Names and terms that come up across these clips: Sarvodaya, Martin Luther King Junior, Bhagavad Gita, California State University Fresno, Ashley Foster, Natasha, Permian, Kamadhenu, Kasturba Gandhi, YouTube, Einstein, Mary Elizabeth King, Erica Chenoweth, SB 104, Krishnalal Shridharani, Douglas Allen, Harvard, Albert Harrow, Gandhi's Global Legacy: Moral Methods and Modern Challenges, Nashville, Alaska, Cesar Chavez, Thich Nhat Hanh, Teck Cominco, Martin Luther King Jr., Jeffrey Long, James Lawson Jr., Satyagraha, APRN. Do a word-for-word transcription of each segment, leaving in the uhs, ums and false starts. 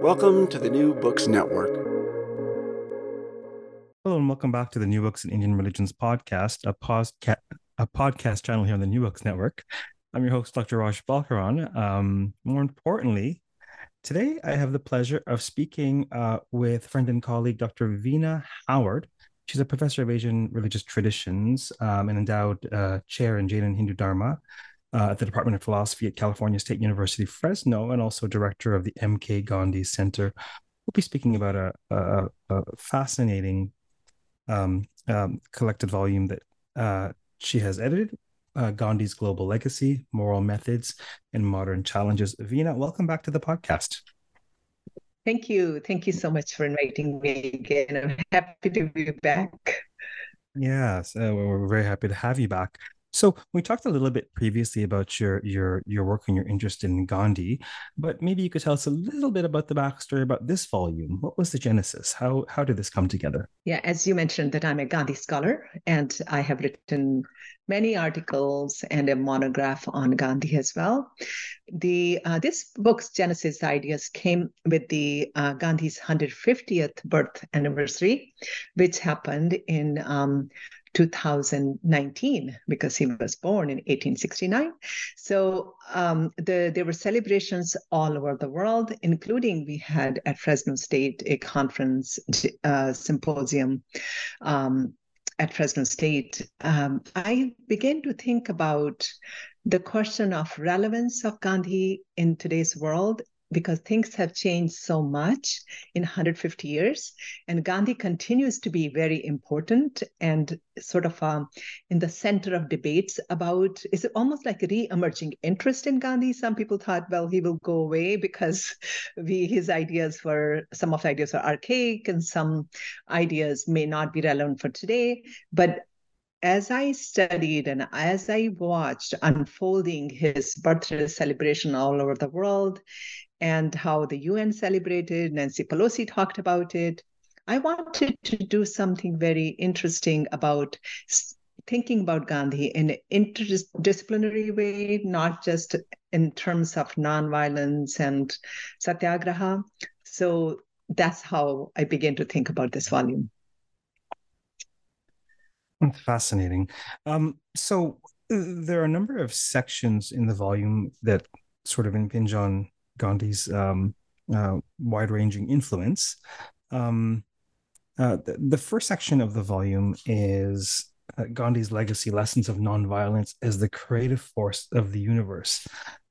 Welcome to the New Books Network. Hello and welcome back to the New Books in Indian Religions podcast, a, podca- a podcast channel here on the New Books Network. I'm your host, Doctor Raj Balkaran. Um, more importantly, today I have the pleasure of speaking uh, with friend and colleague, Doctor Veena Howard. She's a professor of Asian religious traditions um, and endowed uh, chair in Jain and Hindu Dharma Uh, at the Department of Philosophy at California State University Fresno, and also director of the M K Gandhi Center. We'll be speaking about a, a, a fascinating um, um, collected volume that uh, she has edited, uh, Gandhi's Global Legacy, Moral Methods and Modern Challenges. Veena, welcome back to the podcast. Thank you. Thank you so much for inviting me again. I'm happy to be back. Yes, uh, we're very happy to have you back. So we talked a little bit previously about your your your work and your interest in Gandhi, but maybe you could tell us a little bit about the backstory about this volume. What was the genesis? How how did this come together? Yeah, as you mentioned, that I'm a Gandhi scholar, and I have written many articles and a monograph on Gandhi as well. The uh, this book's genesis ideas came with the uh, Gandhi's one hundred fiftieth birth anniversary, which happened in Um, two thousand nineteen, because he was born in eighteen sixty-nine. So um, the, there were celebrations all over the world, including we had at Fresno State a conference uh, symposium um, at Fresno State. Um, I began to think about the question of relevance of Gandhi in today's world, because things have changed so much in one hundred fifty years, and Gandhi continues to be very important and sort of um, in the center of debates about, is it almost like a re-emerging interest in Gandhi? Some people thought, well, he will go away because we, his ideas were, some of the ideas are archaic and some ideas may not be relevant for today. But as I studied and as I watched unfolding his birthday celebration all over the world, and how the U N celebrated, Nancy Pelosi talked about it, I wanted to do something very interesting about thinking about Gandhi in an interdisciplinary way, not just in terms of nonviolence and Satyagraha. So that's how I began to think about this volume. That's fascinating. Um, so there are a number of sections in the volume that sort of impinge on Gandhi's um, uh, wide-ranging influence. Um, uh, the, the first section of the volume is uh, Gandhi's Legacy: Lessons of Nonviolence as the Creative Force of the Universe.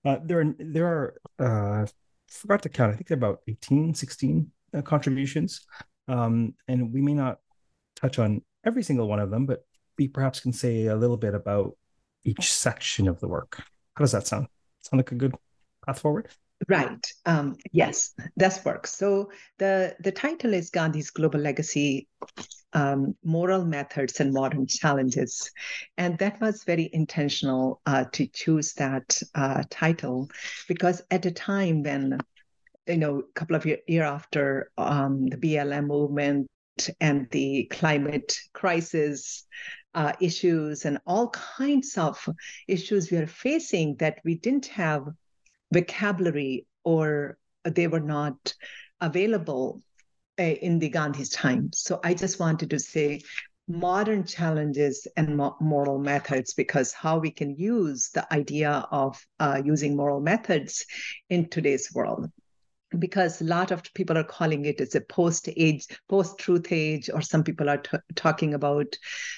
Uh, there are, there are uh, forgot to count, I think there are about eighteen, sixteen uh, contributions, um, and we may not touch on every single one of them, but we perhaps can say a little bit about each section of the work. How does that sound? Sound like a good path forward? Right. Um, yes, that's works. So the, the title is Gandhi's Global Legacy, um, Moral Methods and Modern Challenges. And that was very intentional uh, to choose that uh, title, because at a time when, you know, a couple of year, year after um, the B L M movement and the climate crisis uh, issues and all kinds of issues we are facing, that we didn't have vocabulary, or they were not available uh, in the Gandhi's time. So I just wanted to say modern challenges and mo- moral methods, because how we can use the idea of uh, using moral methods in today's world. Because a lot of people are calling it as a post-age, post-truth age, or some people are t- talking about,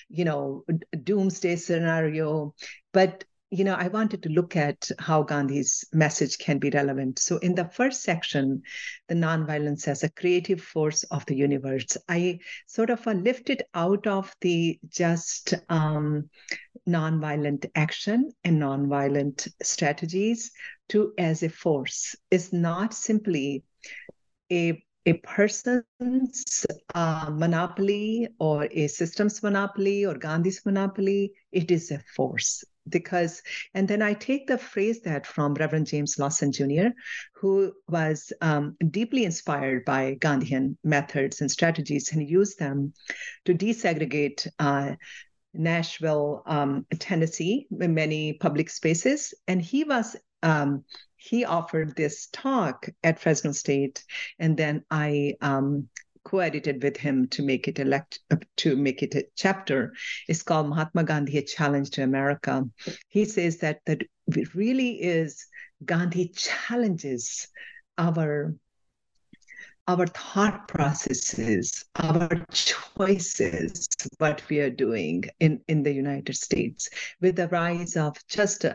you know, doomsday scenario. But you know, I wanted to look at how Gandhi's message can be relevant. So in the first section, the nonviolence as a creative force of the universe, I sort of lifted out of the just um, nonviolent action and nonviolent strategies to as a force. It's not simply a a person's uh, monopoly or a system's monopoly or Gandhi's monopoly. It is a force. Because, and then I take the phrase that from Reverend James Lawson Junior, who was um, deeply inspired by Gandhian methods and strategies and used them to desegregate uh, Nashville, um, Tennessee, many public spaces. And he was um, he offered this talk at Fresno State, and then I um, co-edited with him to make it a lect- to make it a chapter. It's called Mahatma Gandhi: A Challenge to America. He says that that it really is Gandhi challenges our our thought processes, our choices, what we are doing in, in the United States. With the rise of just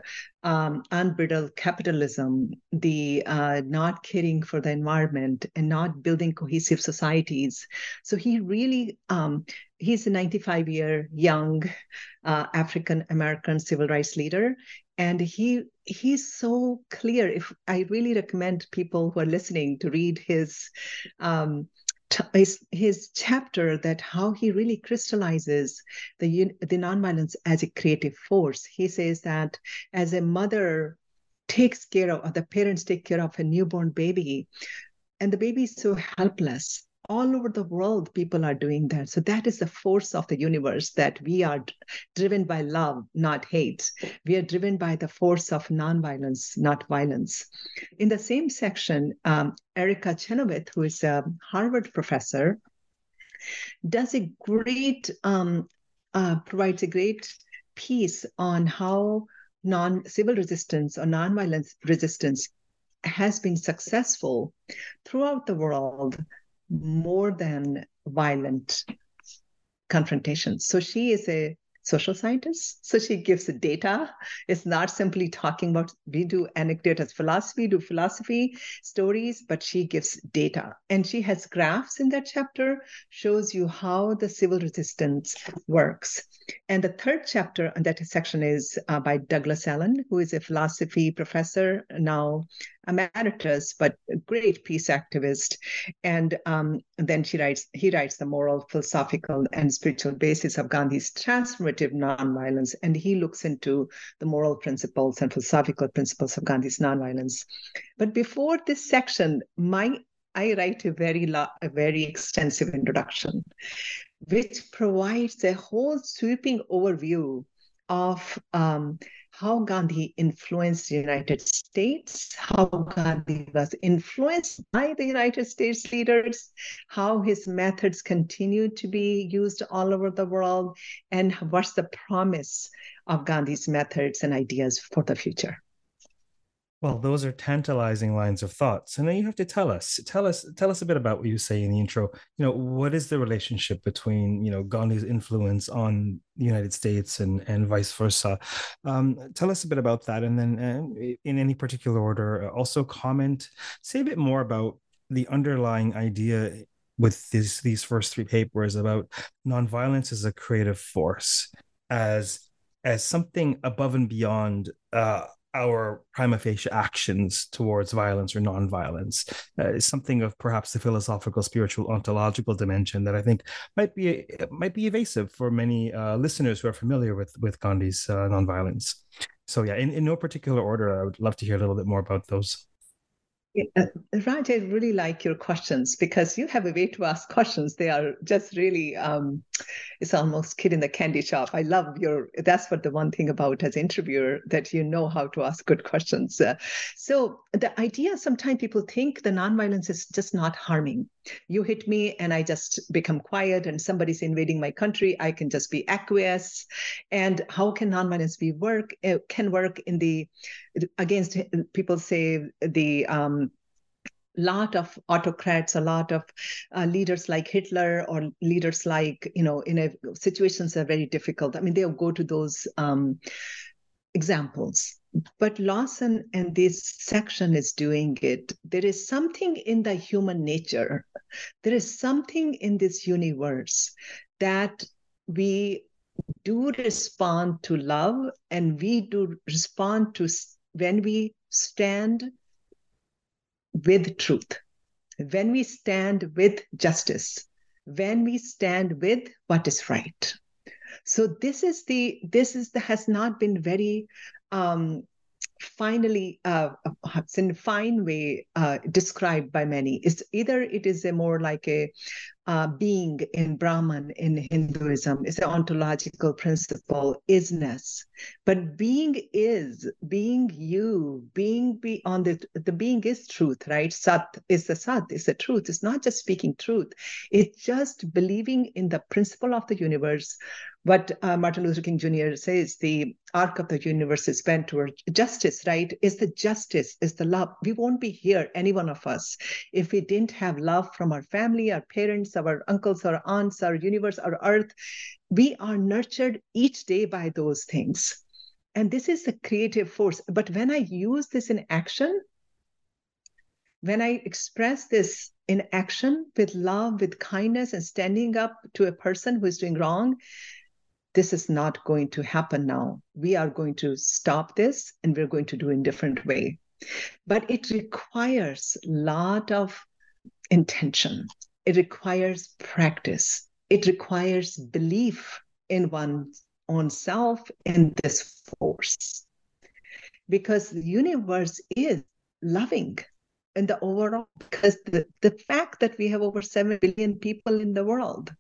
um, unbridled capitalism, the uh, not caring for the environment and not building cohesive societies. So he really, um, he's a ninety-five-year young uh, African-American civil rights leader. And he he's so clear. If I really recommend people who are listening to read his um, t- his, his chapter, that how he really crystallizes the the nonviolence as a creative force. He says that as a mother takes care of, or the parents take care of a newborn baby, and the baby is so helpless. All over the world, people are doing that. So that is the force of the universe, that we are d- driven by love, not hate. We are driven by the force of nonviolence, not violence. In the same section, um, Erica Chenoweth, who is a Harvard professor, does a great, um, uh, provides a great piece on how non-civil resistance or nonviolence resistance has been successful throughout the world, more than violent confrontations. So she is a social scientist. So she gives data. It's not simply talking about, we do anecdotal philosophy, do philosophy stories, but she gives data. And she has graphs in that chapter, shows you how the civil resistance works. And the third chapter on that section is uh, by Douglas Allen, who is a philosophy professor, now emeritus, but a great peace activist. And um, then she writes, he writes the moral, philosophical, and spiritual basis of Gandhi's transformative nonviolence. And he looks into the moral principles and philosophical principles of Gandhi's nonviolence. But before this section, my I write a very lo- a very extensive introduction, which provides a whole sweeping overview of um, how Gandhi influenced the United States, how Gandhi was influenced by the United States leaders, how his methods continue to be used all over the world, and what's the promise of Gandhi's methods and ideas for the future. Well, those are tantalizing lines of thought. So now you have to tell us, tell us, tell us a bit about what you say in the intro. You know, what is the relationship between, you know, Gandhi's influence on the United States and, and vice versa? Um, tell us a bit about that. And then uh, in any particular order, also comment, say a bit more about the underlying idea with this, these first three papers about nonviolence as a creative force, as, as something above and beyond, uh, our prima facie actions towards violence or nonviolence, uh, is something of perhaps the philosophical, spiritual, ontological dimension that I think might be might be evasive for many uh, listeners who are familiar with with Gandhi's uh, nonviolence. So yeah, in, in no particular order, I would love to hear a little bit more about those. Yeah, Raj, I really like your questions because you have a way to ask questions. They are just really, um, it's almost kid in the candy shop. I love your, that's what the one thing about as interviewer, that you know how to ask good questions. Uh, so the idea, sometimes people think the nonviolence is just not harming. You hit me and I just become quiet, and somebody's invading my country, I can just be acquiesce. And how can nonviolence be work? It can work in the, against, people say the um, lot of autocrats, a lot of uh, leaders like Hitler or leaders like, you know, in a, situations are very difficult. I mean, they'll go to those um, examples. But Lawson and this section is doing it. There is something in the human nature. There is something in this universe that we do respond to love, and we do respond to when we stand with truth, when we stand with justice, when we stand with what is right. So this is the, this is the, has not been very um, finally uh, in fine way uh, described by many. It's either it is a more like a uh, being in Brahman in Hinduism. It's an ontological principle, isness. But being is, being you, being beyond the, the being is truth, right? Sat is the sat, is the truth. It's not just speaking truth. It's just believing in the principle of the universe. What uh, Martin Luther King Junior says, the arc of the universe is bent toward justice, right? Is the justice, is the love. We won't be here, any one of us, if we didn't have love from our family, our parents, our uncles, our aunts, our universe, our earth. We are nurtured each day by those things. And this is the creative force. But when I use this in action, when I express this in action with love, with kindness, and standing up to a person who is doing wrong, this is not going to happen now. We are going to stop this and we're going to do it in a different way. But it requires a lot of intention. It requires practice. It requires belief in one's own self and this force. Because the universe is loving in the overall, because the, the fact that we have over seven billion people in the world,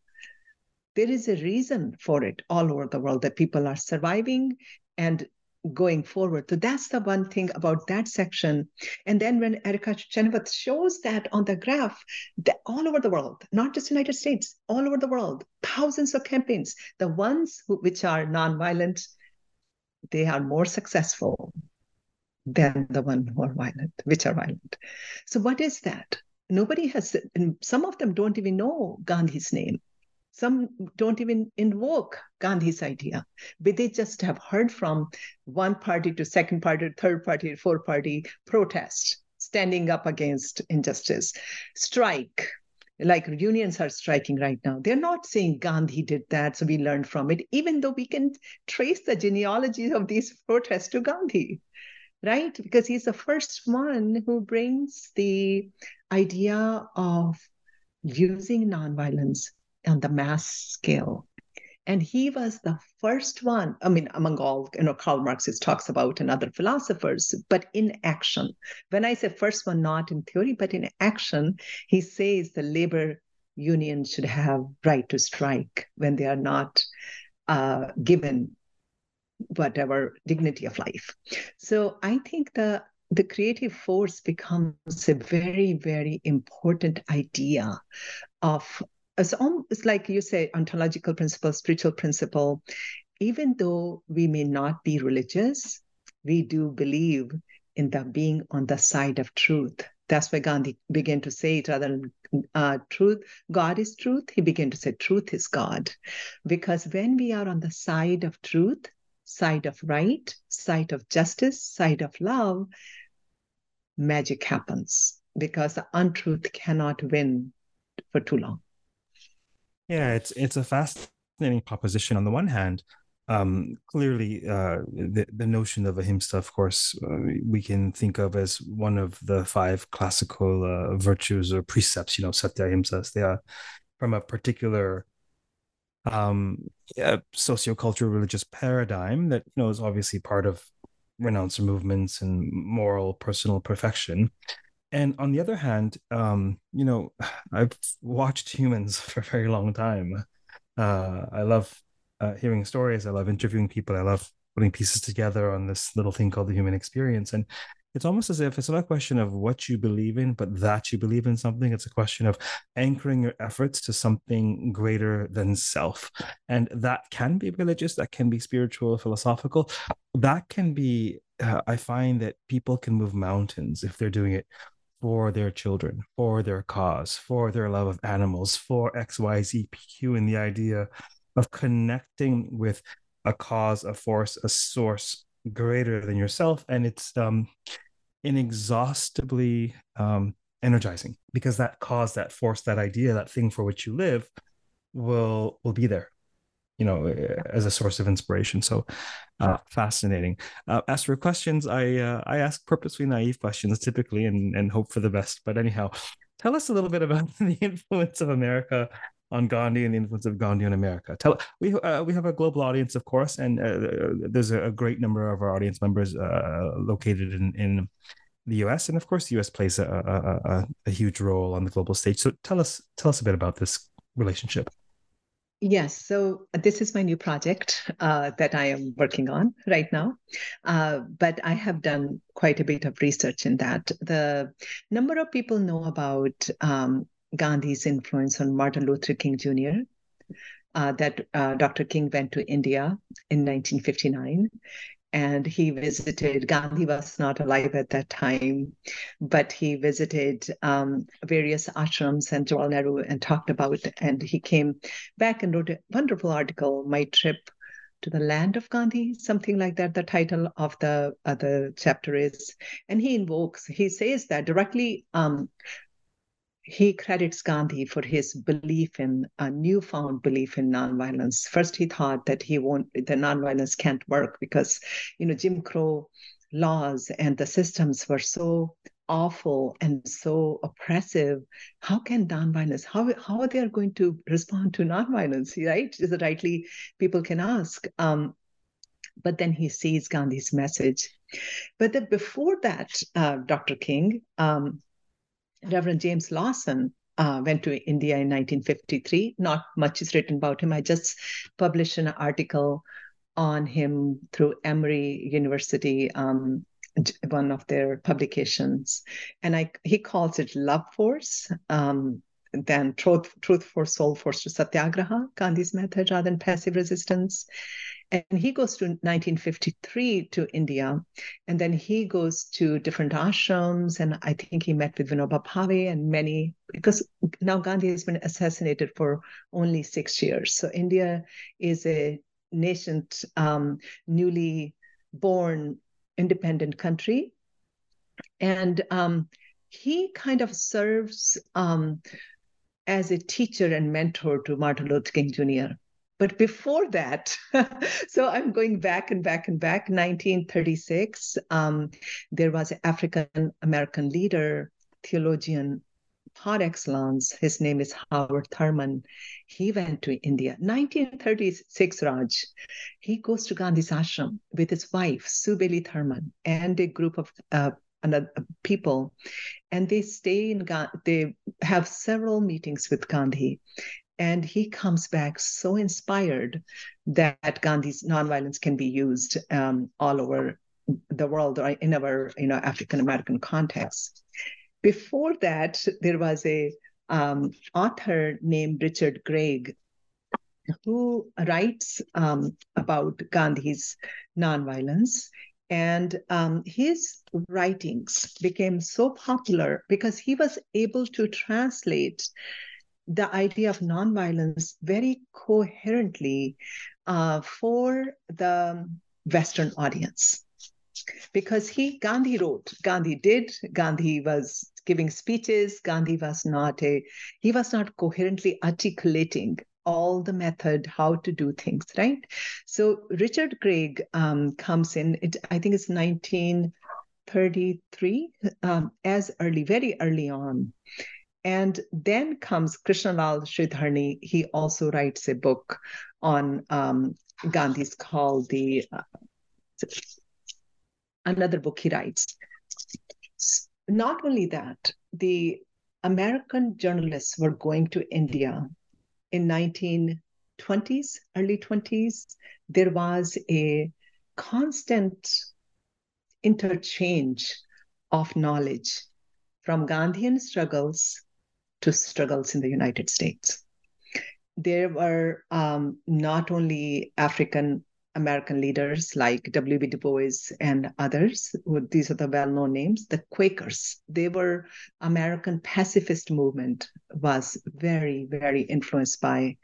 there is a reason for it all over the world that people are surviving and going forward. So that's the one thing about that section. And then when Erica Chenoweth shows that on the graph, that all over the world, not just United States, all over the world, thousands of campaigns, the ones who, which are nonviolent, they are more successful than the ones who are violent, which are violent. So what is that? Nobody has, and some of them don't even know Gandhi's name. Some don't even invoke Gandhi's idea, but they just have heard from one party to second party, third party, fourth party, protest, standing up against injustice, strike, like unions are striking right now. They're not saying Gandhi did that, so we learned from it, even though we can trace the genealogy of these protests to Gandhi, right? Because he's the first one who brings the idea of using nonviolence on the mass scale. And he was the first one, I mean, among all, you know, Karl Marx talks about and other philosophers, but in action. When I say first one, not in theory, but in action, he says the labor union should have right to strike when they are not uh, given whatever dignity of life. So I think the, the creative force becomes a very, very important idea of, It's, almost, it's like you say, ontological principle, spiritual principle. Even though we may not be religious, we do believe in the being on the side of truth. That's why Gandhi began to say it rather than uh, truth. God is truth. He began to say truth is God. Because when we are on the side of truth, side of right, side of justice, side of love, magic happens. Because the untruth cannot win for too long. Yeah, it's it's a fascinating proposition. On the one hand, um, clearly uh, the the notion of ahimsa, of course, uh, we can think of as one of the five classical uh, virtues or precepts. You know, Satyahimsas. They are from a particular um, uh, sociocultural religious paradigm that you know is obviously part of renouncer movements and moral personal perfection. And on the other hand, um, you know, I've watched humans for a very long time. Uh, I love uh, hearing stories. I love interviewing people. I love putting pieces together on this little thing called the human experience. And it's almost as if it's not a question of what you believe in, but that you believe in something. It's a question of anchoring your efforts to something greater than self. And that can be religious. That can be spiritual, philosophical. That can be, uh, I find that people can move mountains if they're doing it for their children, for their cause, for their love of animals, for X, Y, Z, P, Q, and the idea of connecting with a cause, a force, a source greater than yourself. And it's um, inexhaustibly um, energizing, because that cause, that force, that idea, that thing for which you live will will be there, you know, as a source of inspiration. So uh, fascinating. Uh, as for questions, I uh, I ask purposely naive questions typically and, and hope for the best. But anyhow, tell us a little bit about the influence of America on Gandhi and the influence of Gandhi on America. Tell, we uh, we have a global audience, of course, and uh, there's a, a great number of our audience members uh, located in, in the U S, and of course, the U S plays a, a, a, a huge role on the global stage. So tell us tell us a bit about this relationship. Yes, so this is my new project uh, that I am working on right now, uh, but I have done quite a bit of research in that. The number of people know about um, Gandhi's influence on Martin Luther King Junior, uh, that uh, Doctor King went to India in nineteen fifty-nine, and he visited, Gandhi was not alive at that time, but he visited um, various ashrams and Jawaharlal Nehru and talked about, and he came back and wrote a wonderful article, My Trip to the Land of Gandhi, something like that, the title of the other chapter is, and he invokes, he says that directly, um, he credits Gandhi for his belief in a newfound belief in nonviolence. First, he thought that he won't, the nonviolence can't work because, you know, Jim Crow laws and the systems were so awful and so oppressive. How can nonviolence? How how are they going to respond to nonviolence? Right? Is it rightly people can ask? Um, but then he sees Gandhi's message. But then before that, uh, Doctor King. Um, Reverend James Lawson uh, went to India in nineteen fifty-three. Not much is written about him. I just published an article on him through Emory University, um, one of their publications. And I, he calls it Love Force, um, then Truth, Truth Force, Soul Force to Satyagraha, Gandhi's method rather than passive resistance. And he goes to nineteen fifty-three to India, and then he goes to different ashrams, and I think he met with Vinoba Bhave and many, because now Gandhi has been assassinated for only six years. So India is a nascent, um, newly born, independent country. And um, he kind of serves um, as a teacher and mentor to Martin Luther King Junior But before that, so I'm going back and back and back, nineteen thirty-six, um, there was an African-American leader, theologian par excellence. His name is Howard Thurman. He went to India. nineteen thirty-six, Raj, he goes to Gandhi's ashram with his wife, Sue Bailey Thurman, and a group of uh, people. And they stay in Gandhi. They have several meetings with Gandhi. And he comes back so inspired that Gandhi's nonviolence can be used um, all over the world or in our, you know, African-American context. Before that, there was a um, author named Richard Gregg who writes um, about Gandhi's nonviolence. And um, his writings became so popular because he was able to translate the idea of nonviolence very coherently uh, for the Western audience. Because he, Gandhi wrote, Gandhi did, Gandhi was giving speeches, Gandhi was not a, he was not coherently articulating all the method, how to do things, right? So Richard Gregg um, comes in, it, I think it's nineteen thirty-three, um, as early, very early on. And then comes Krishnalal Shridharani. He also writes a book on um, Gandhi's called the, uh, another book he writes. Not only that, the American journalists were going to India in nineteen twenties, early twenties. There was a constant interchange of knowledge from Gandhian struggles to struggles in the United States. There were um, not only African-American leaders like W E B Du Bois and others, these are the well-known names, the Quakers. They were, American pacifist movement was very, very influenced by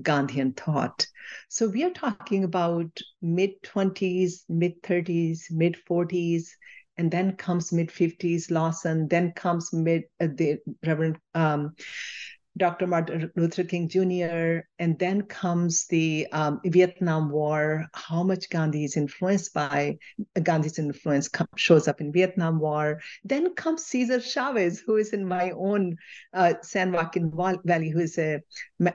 Gandhian thought. So we are talking about mid-twenties, mid-thirties, mid-forties, and then comes mid-fifties, Lawson, then comes mid uh, the Reverend um, Doctor Martin Luther King Junior And then comes the um, Vietnam War, how much Gandhi is influenced by, Gandhi's influence come, shows up in Vietnam War. Then comes Cesar Chavez, who is in my own uh, San Joaquin Valley, who is a,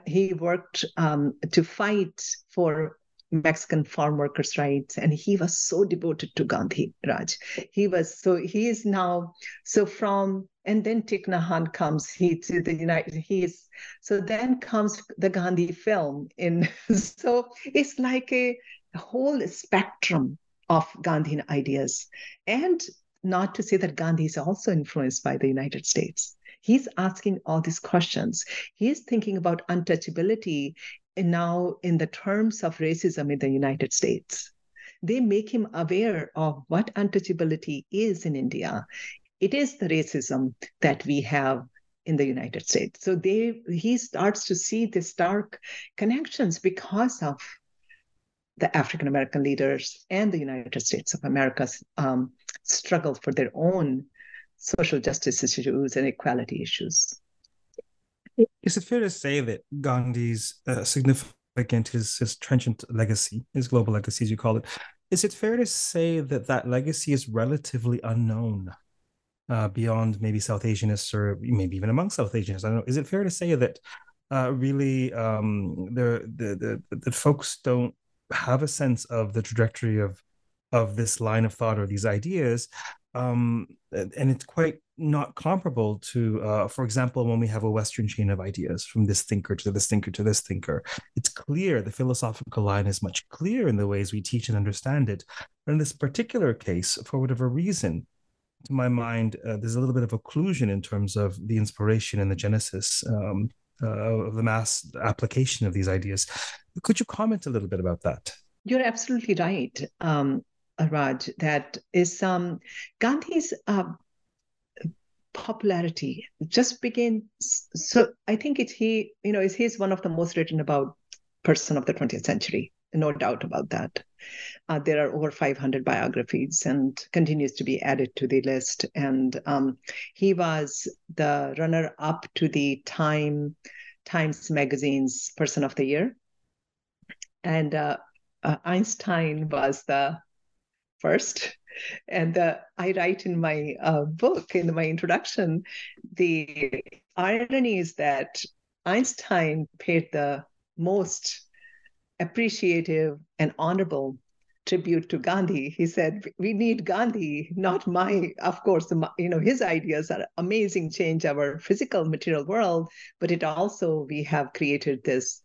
he worked um, to fight for Mexican farm workers' rights, and he was so devoted to Gandhi, Raj. He was, so he is now, so from, and then Thich Nhat Hanh comes, he to the United, he is, so then comes the Gandhi film in, so it's like a whole spectrum of Gandhian ideas. And not to say that Gandhi is also influenced by the United States. He's asking all these questions. He's thinking about untouchability and now in the terms of racism in the United States. They make him aware of what untouchability is in India. It is the racism that we have in the United States. So they, he starts to see the stark connections because of the African-American leaders and the United States of America's um, struggle for their own social justice issues and equality issues. Is it fair to say that Gandhi's uh, significant, his, his trenchant legacy, his global legacy, as you call it, is it fair to say that that legacy is relatively unknown uh, beyond maybe South Asianists or maybe even among South Asianists? I don't know. Is it fair to say that uh, really um, the, the, the, the folks don't have a sense of the trajectory of, of this line of thought or these ideas? Um, and it's quite not comparable to, uh, for example, when we have a Western chain of ideas from this thinker to this thinker to this thinker. It's clear, the philosophical line is much clearer in the ways we teach and understand it. But in this particular case, for whatever reason, to my mind, uh, there's a little bit of occlusion in terms of the inspiration and the genesis um, uh, of the mass application of these ideas. Could you comment a little bit about that? You're absolutely right. Um... Raj, that is um, Gandhi's uh, popularity just began. So I think it's he, you know, is he's one of the most written about person of the twentieth century. No doubt about that. Uh, there are over five hundred biographies and continues to be added to the list. And um, he was the runner up to the Time Times magazine's Person of the Year. And uh, uh, Einstein was the first. And uh, I write in my uh, book, in my introduction, the irony is that Einstein paid the most appreciative and honorable tribute to Gandhi. He said, we need Gandhi, not my, of course, you know, his ideas are amazing, change our physical material world, but it also, we have created this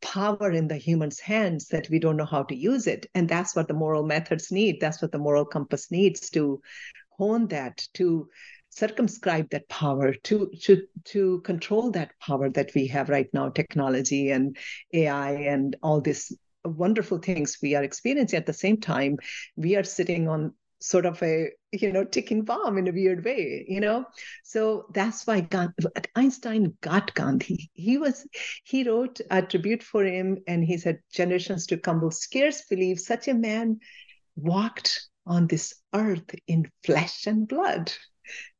power in the human's hands that we don't know how to use it. And that's what the moral methods need. That's what the moral compass needs to hone that, to circumscribe that power, to, to, to control that power that we have right now, technology and A I and all these wonderful things we are experiencing. At the same time, we are sitting on sort of a, you know, ticking bomb in a weird way, you know? So that's why Gandhi, Einstein got Gandhi. He was, he wrote a tribute for him and he said, generations to come will scarce believe such a man walked on this earth in flesh and blood.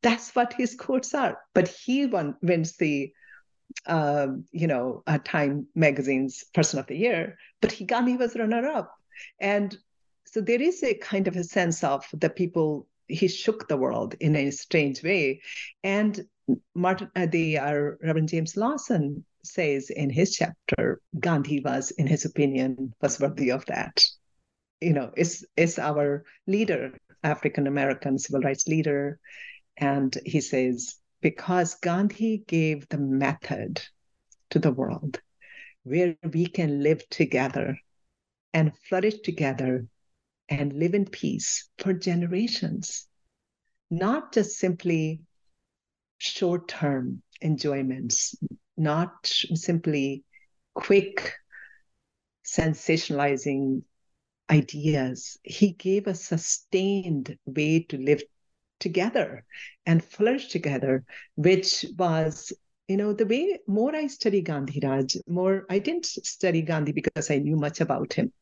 That's what his quotes are. But he won, wins the, uh, you know, uh, Time magazine's Person of the Year, but he, Gandhi was runner up. And so there is a kind of a sense of the people, he shook the world in a strange way. And Martin, uh, the uh, Reverend James Lawson says in his chapter, Gandhi was, in his opinion, was worthy of that. You know, it's, it's our leader, African-American civil rights leader. And he says, because Gandhi gave the method to the world where we can live together and flourish together and live in peace for generations, not just simply short-term enjoyments, not sh- simply quick sensationalizing ideas. He gave a sustained way to live together and flourish together, which was, you know, the way more I study Gandhi, Raj, more I didn't study Gandhi because I knew much about him.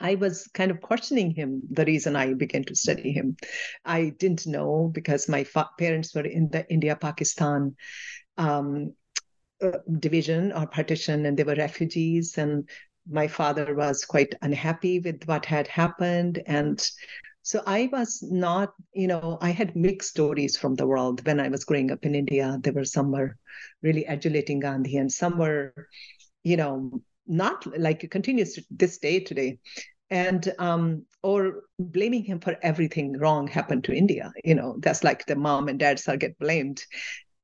I was kind of questioning him, the reason I began to study him. I didn't know because my fa- parents were in the India-Pakistan um, uh, division or partition, and they were refugees. And my father was quite unhappy with what had happened. And so I was not, you know, I had mixed stories from the world when I was growing up in India. There were some were really adulating Gandhi and some were, you know, not like it continues to this day today, and um, or blaming him for everything wrong happened to India. You know, that's like the mom and dad start get blamed.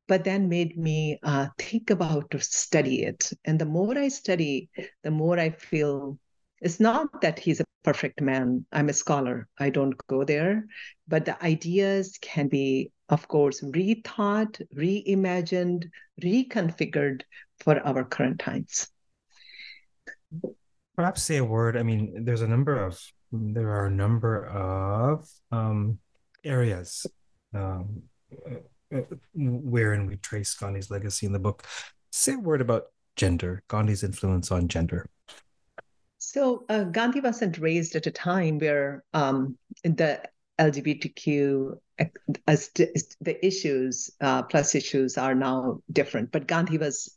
But then made me uh, think about to study it. And the more I study, the more I feel it's not that he's a perfect man. I'm a scholar. I don't go there. But the ideas can be, of course, rethought, reimagined, reconfigured for our current times. Perhaps say a word. I mean, there's a number of, there are a number of um, areas um, wherein we trace Gandhi's legacy in the book. Say a word about gender, Gandhi's influence on gender. So uh, Gandhi wasn't raised at a time where um, the L G B T Q as the issues, uh, plus issues are now different, but Gandhi was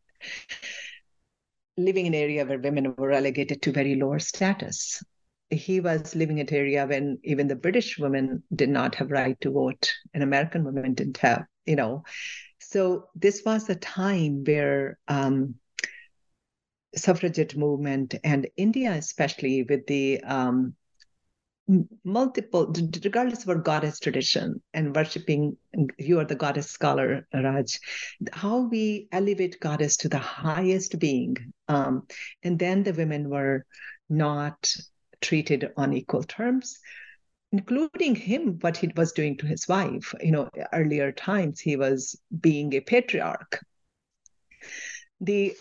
living in an area where women were relegated to very lower status. He was living in an area when even the British women did not have right to vote, and American women didn't have, you know. So this was a time where um, suffragette movement, and India especially with the um, multiple, regardless of our goddess tradition and worshiping, you are the goddess scholar, Raj, how we elevate goddess to the highest being. Um, and then the women were not treated on equal terms, including him, what he was doing to his wife. You know, earlier times, he was being a patriarch. The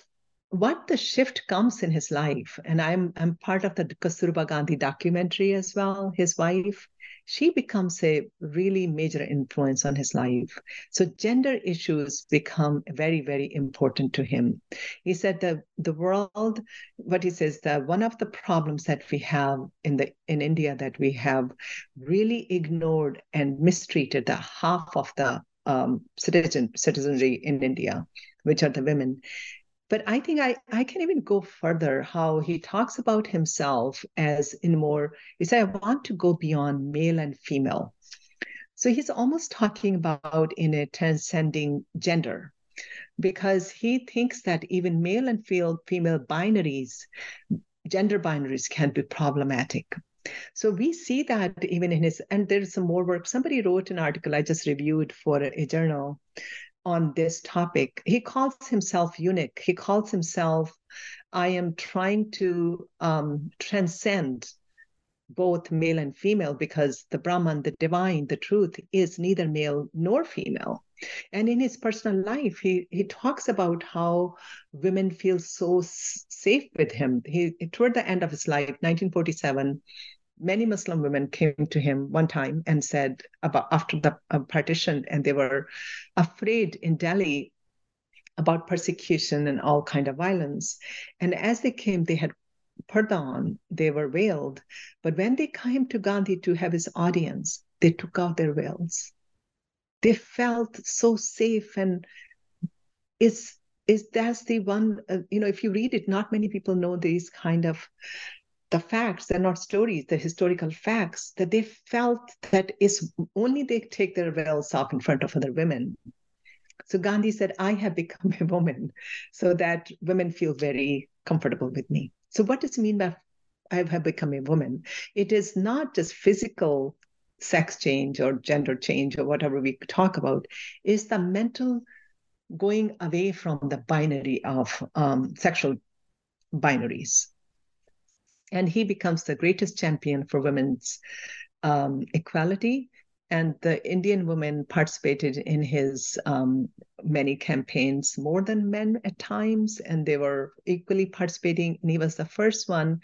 What the shift comes in his life, and I'm I'm part of the Kasturba Gandhi documentary as well. His wife, she becomes a really major influence on his life. So gender issues become very, very important to him. He said that the world, what he says, that one of the problems that we have in the in India, that we have really ignored and mistreated the half of the um, citizen citizenry in India, which are the women. But I think I, I can even go further, how he talks about himself as in more, he said, I want to go beyond male and female. So he's almost talking about in a transcending gender, because he thinks that even male and female, female binaries, gender binaries can be problematic. So we see that even in his, and there's some more work. Somebody wrote an article I just reviewed for a journal on this topic. He calls himself eunuch. He calls himself, I am trying to um, transcend both male and female, because the Brahman, the divine, the truth is neither male nor female. And in his personal life, he, he talks about how women feel so safe with him. He, toward the end of his life, nineteen forty-seven, many Muslim women came to him one time and said about after the partition, and they were afraid in Delhi about persecution and all kind of violence. And as they came, they had purdah on, they were veiled. But when they came to Gandhi to have his audience, they took out their veils. They felt so safe, and is is that's the one, uh, you know, if you read it, not many people know these kind of the facts, they're not stories, they're historical facts, that they felt that is only they take their veils off in front of other women. So Gandhi said, I have become a woman so that women feel very comfortable with me. So what does it mean by I have become a woman? It is not just physical sex change or gender change or whatever we talk about. It's the mental going away from the binary of um, sexual binaries. And he becomes the greatest champion for women's um, equality. And the Indian women participated in his um, many campaigns, more than men at times, and they were equally participating. And he was the first one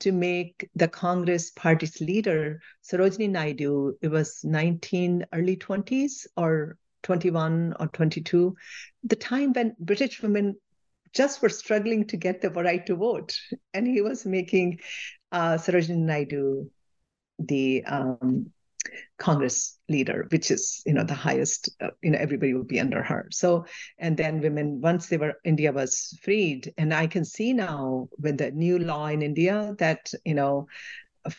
to make the Congress party's leader, Sarojini Naidu, it was nineteen, early twenties or twenty-one or twenty-two, the time when British women just were struggling to get the right to vote. And he was making uh, Sarojini Naidu the um, Congress leader, which is, you know, the highest, uh, you know, everybody would be under her. So, and then women, once they were, India was freed. And I can see now with the new law in India that, you know,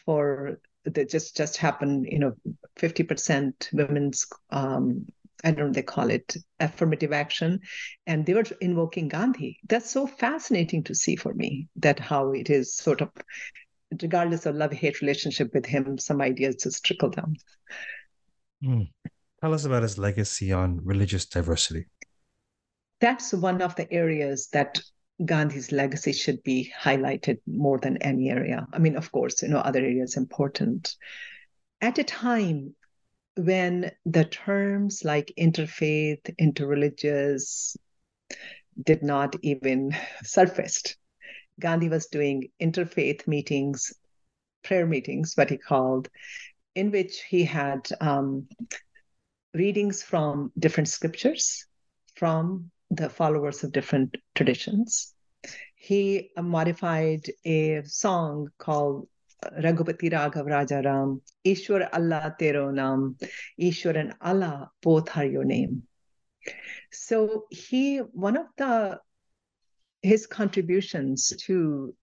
for that just, just happened, you know, fifty percent women's, um, I don't know, they call it affirmative action. And they were invoking Gandhi. That's so fascinating to see for me, that how it is sort of, regardless of love-hate relationship with him, some ideas just trickle down. Mm. Tell us about his legacy on religious diversity. That's one of the areas that Gandhi's legacy should be highlighted more than any area. I mean, of course, you know, other areas important. At a time when the terms like interfaith, interreligious did not even surfaced, Gandhi was doing interfaith meetings, prayer meetings, what he called, in which he had um, readings from different scriptures, from the followers of different traditions. He modified a song called Raghupati Raghav Raja Ram, Ishwar Allah Tero Naam, Ishwar and Allah, both are your name. So he, one of the his contributions to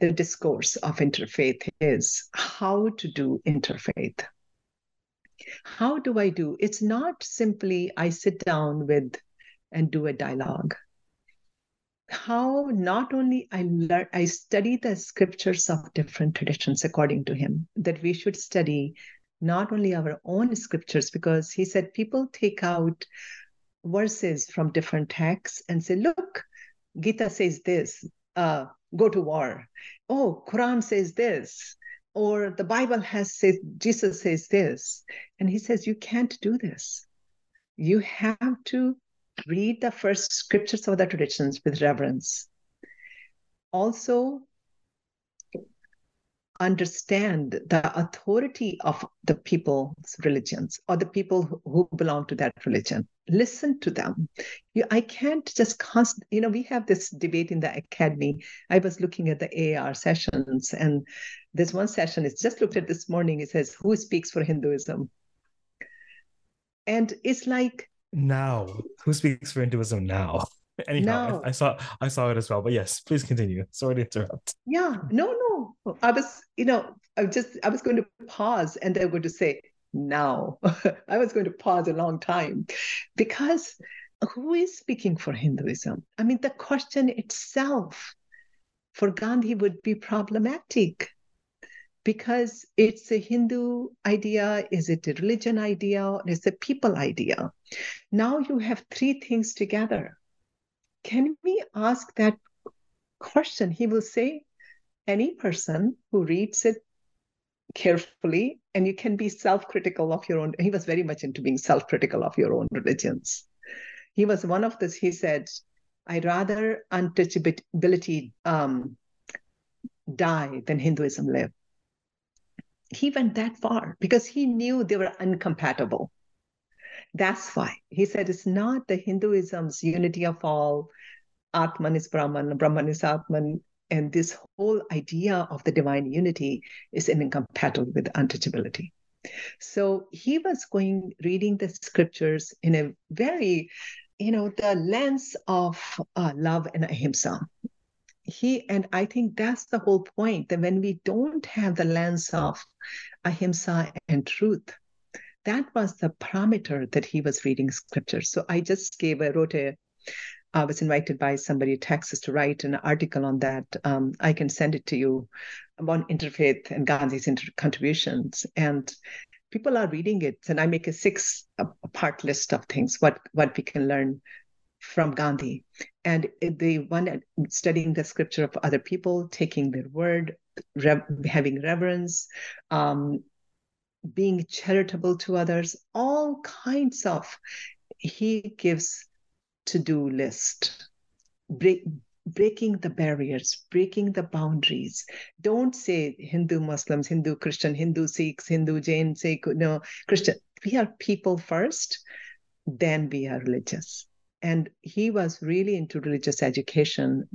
the discourse of interfaith is how to do interfaith. How do I do? It's not simply I sit down with and do a dialogue. How not only I learn, I study the scriptures of different traditions, according to him, that we should study not only our own scriptures, because he said people take out verses from different texts and say, look, Gita says this, uh, go to war. Oh, Quran says this, or the Bible has says, Jesus says this. And he says, you can't do this. You have to read the first scriptures of the traditions with reverence. Also, understand the authority of the people's religions or the people who belong to that religion. Listen to them. You, I can't just constantly, you know, we have this debate in the academy. I was looking at the A A R sessions, and this one session is just looked at this morning. It says, who speaks for Hinduism? And it's like, now, who speaks for Hinduism now? Anyhow, no. I, I saw I saw it as well, but yes, please continue. Sorry to interrupt. Yeah, no, no. I was, you know, I just I was going to pause and they were to say now. I was going to pause a long time, because who is speaking for Hinduism? I mean, the question itself for Gandhi would be problematic, because it's a Hindu idea, is it a religion idea, or is it a people idea? Now you have three things together. Can we ask that question? He will say, any person who reads it carefully, and you can be self-critical of your own. He was very much into being self-critical of your own religions. He was one of this. He said, I rather untouchability um, die than Hinduism live. He went that far because he knew they were incompatible. That's why he said it's not the Hinduism's unity of all, Atman is Brahman, Brahman is Atman, and this whole idea of the divine unity is incompatible with untouchability. So he was going, reading the scriptures in a very, you know, the lens of uh, love and ahimsa. He, and I think that's the whole point, that when we don't have the lens of ahimsa and truth, that was the parameter that he was reading scripture. So I just gave, I wrote a, I was invited by somebody in Texas to write an article on that. Um, I can send it to you on interfaith and Gandhi's inter- contributions. And people are reading it. And I make a six part list of things, what, what we can learn from Gandhi. And the one studying the scripture of other people, taking their word, rev- having reverence, um, being charitable to others, all kinds of, he gives to-do list, break, breaking the barriers, breaking the boundaries. Don't say Hindu Muslims, Hindu Christian, Hindu Sikhs, Hindu Jain, Sikh, no, Christian. We are people first, then we are religious. And he was really into religious education.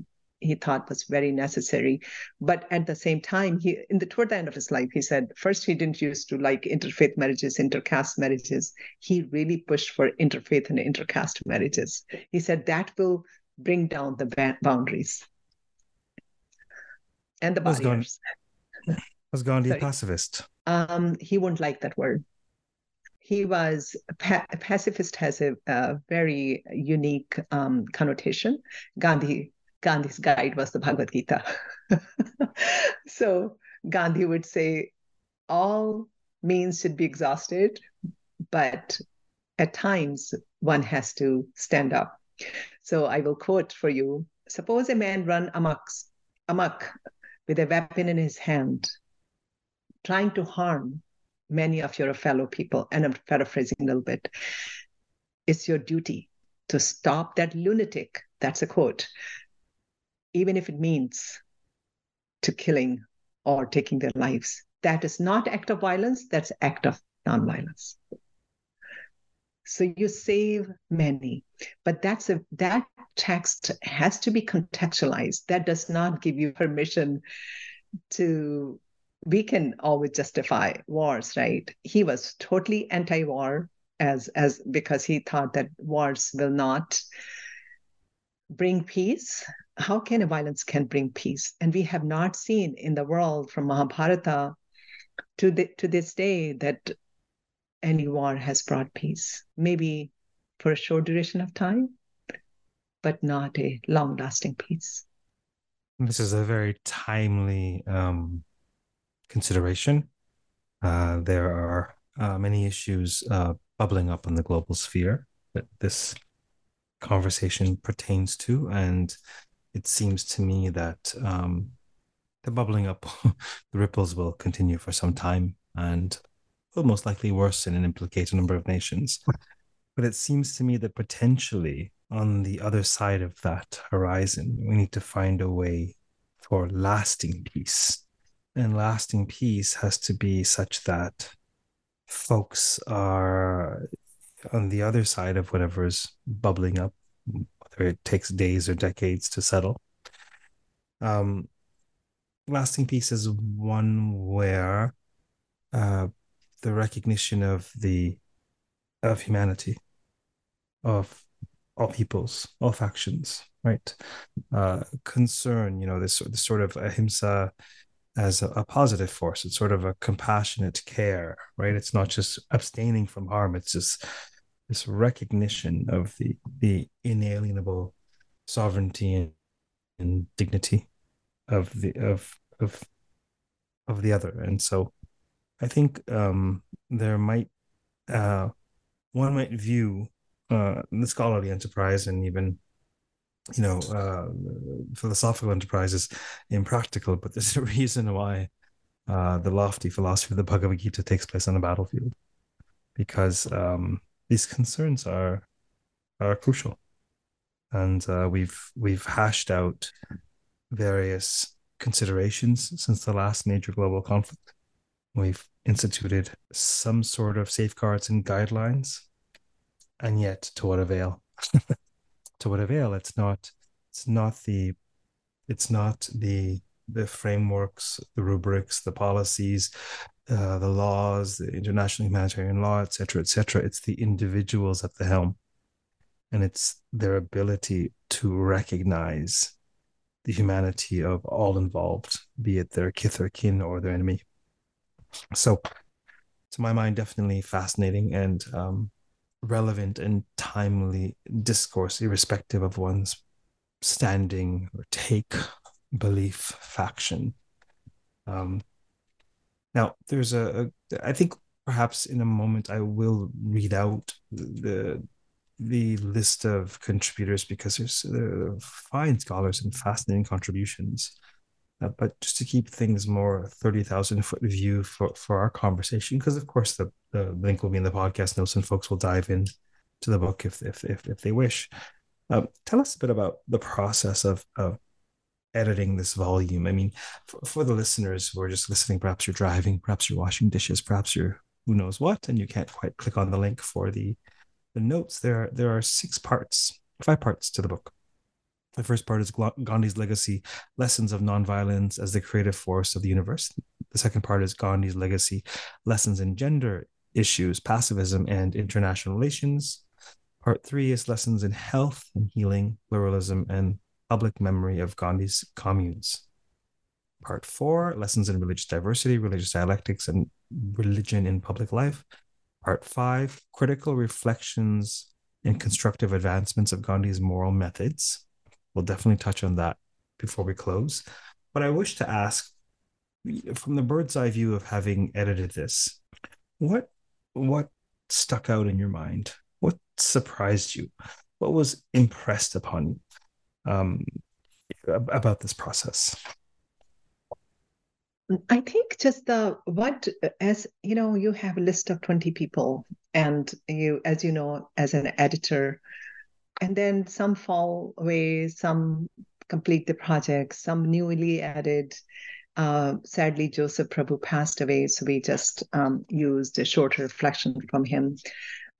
He thought was very necessary. But at the same time, he in the toward the end of his life, he said, first, he didn't used to like interfaith marriages, intercaste marriages. He really pushed for interfaith and intercaste marriages. He said that will bring down the boundaries and the was barriers. Gandhi, was Gandhi a pacifist? Um, he won't like that word. He was a pa- pacifist has a, a very unique um, connotation. Gandhi. Gandhi's guide was the Bhagavad Gita. So Gandhi would say all means should be exhausted, but at times one has to stand up. So I will quote for you. Suppose a man run amok, amok with a weapon in his hand, trying to harm many of your fellow people. And I'm paraphrasing a little bit. It's your duty to stop that lunatic. That's a quote. Even if it means to killing or taking their lives. That is not act of violence, that's act of nonviolence. So you save many, but that's a that text has to be contextualized. That does not give you permission to, we can always justify wars, right? He was totally anti-war as as because he thought that wars will not bring peace. How can a violence can bring peace? And we have not seen in the world from Mahabharata to the, to this day that any war has brought peace. Maybe for a short duration of time, but not a long-lasting peace. This is a very timely um, consideration. Uh, there are uh, many issues uh, bubbling up in the global sphere that this conversation pertains to, and it seems to me that um, the bubbling up, the ripples will continue for some time and will most likely worsen and implicate a number of nations. But it seems to me that potentially on the other side of that horizon, we need to find a way for lasting peace. And lasting peace has to be such that folks are on the other side of whatever's bubbling up, whether it takes days or decades to settle. Um, lasting peace is one where uh, the recognition of the of humanity, of all peoples, all factions, right? Uh, concern, you know, this, this sort of ahimsa as a, a positive force. It's sort of a compassionate care, right? It's not just abstaining from harm. It's just this recognition of the, the inalienable sovereignty and, and dignity of the of of of the other. And so I think um, there might uh, one might view uh, the scholarly enterprise and even you know uh, philosophical enterprise as impractical, but there's a reason why uh, the lofty philosophy of the Bhagavad Gita takes place on a battlefield, because um, these concerns are are crucial, and uh, we've we've hashed out various considerations since the last major global conflict. We've instituted some sort of safeguards and guidelines, and yet to what avail? To what avail? It's not it's not the it's not the the frameworks, the rubrics, the policies. Uh, the laws, the international humanitarian law, et cetera, et cetera. It's the individuals at the helm, and it's their ability to recognize the humanity of all involved, be it their kith or kin or their enemy. So, to my mind, definitely fascinating and um, relevant and timely discourse, irrespective of one's standing or take, belief, faction. Um, Now, there's a, a, I think perhaps in a moment I will read out the the list of contributors, because there's there are fine scholars and fascinating contributions. Uh, but just to keep things more thirty thousand foot view for, for our conversation, because of course the, the link will be in the podcast notes and folks will dive in to the book if if if, if they wish. Um, tell us a bit about the process of of. editing this volume. I mean, for, for the listeners who are just listening, perhaps you're driving, perhaps you're washing dishes, perhaps you're who knows what, and you can't quite click on the link for the the notes. There are, there are six parts five parts to the book. The first part is Gandhi's Legacy, Lessons of Nonviolence as the Creative Force of the Universe. The second part is Gandhi's Legacy, Lessons in Gender Issues, Pacifism, and International Relations. Part three is Lessons in Health and Healing, Pluralism, and Public Memory of Gandhi's Communes. Part four, Lessons in Religious Diversity, Religious Dialectics, and Religion in Public Life. Part five, Critical Reflections and Constructive Advancements of Gandhi's Moral Methods. We'll definitely touch on that before we close. But I wish to ask, from the bird's eye view of having edited this, what what stuck out in your mind? What surprised you? What was impressed upon you um, about this process? I think just the what, as you know, you have a list of twenty people, and you, as you know, as an editor, and then some fall away, some complete the project, some newly added. Uh, sadly, Joseph Prabhu passed away, so we just um, used a shorter reflection from him.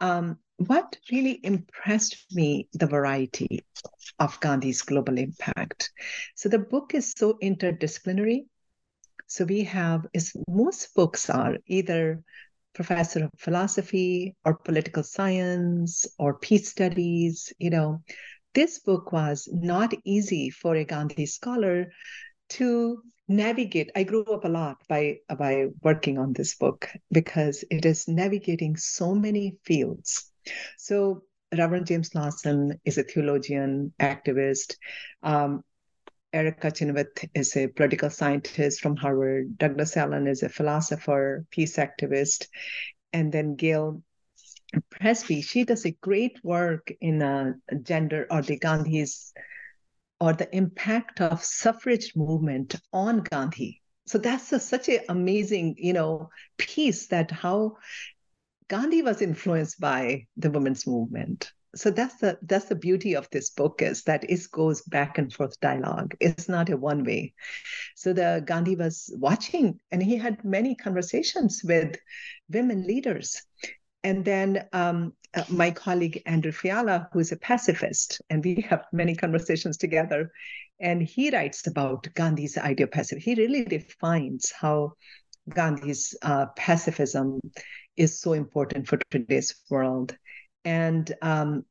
Um, what really impressed me, the variety of Gandhi's global impact. So the book is so interdisciplinary. So we have, is most books are either professor of philosophy or political science or peace studies, you know. This book was not easy for a Gandhi scholar to navigate. I grew up a lot by, by working on this book because it is navigating so many fields. So Reverend James Lawson is a theologian, activist. Um, Erica Chenoweth is a political scientist from Harvard. Douglas Allen is a philosopher, peace activist. And then Gail Presby, she does a great work in uh, gender or the Gandhi's or the impact of suffrage movement on Gandhi. So that's a, such an amazing, you know, piece that how Gandhi was influenced by the women's movement. So that's the that's the beauty of this book, is that it goes back and forth dialogue. It's not a one way. So the Gandhi was watching, and he had many conversations with women leaders. And then um, my colleague, Andrew Fiala, who is a pacifist, and we have many conversations together, and he writes about Gandhi's idea of pacifism. He really defines how Gandhi's uh, pacifism is so important for today's world. And um,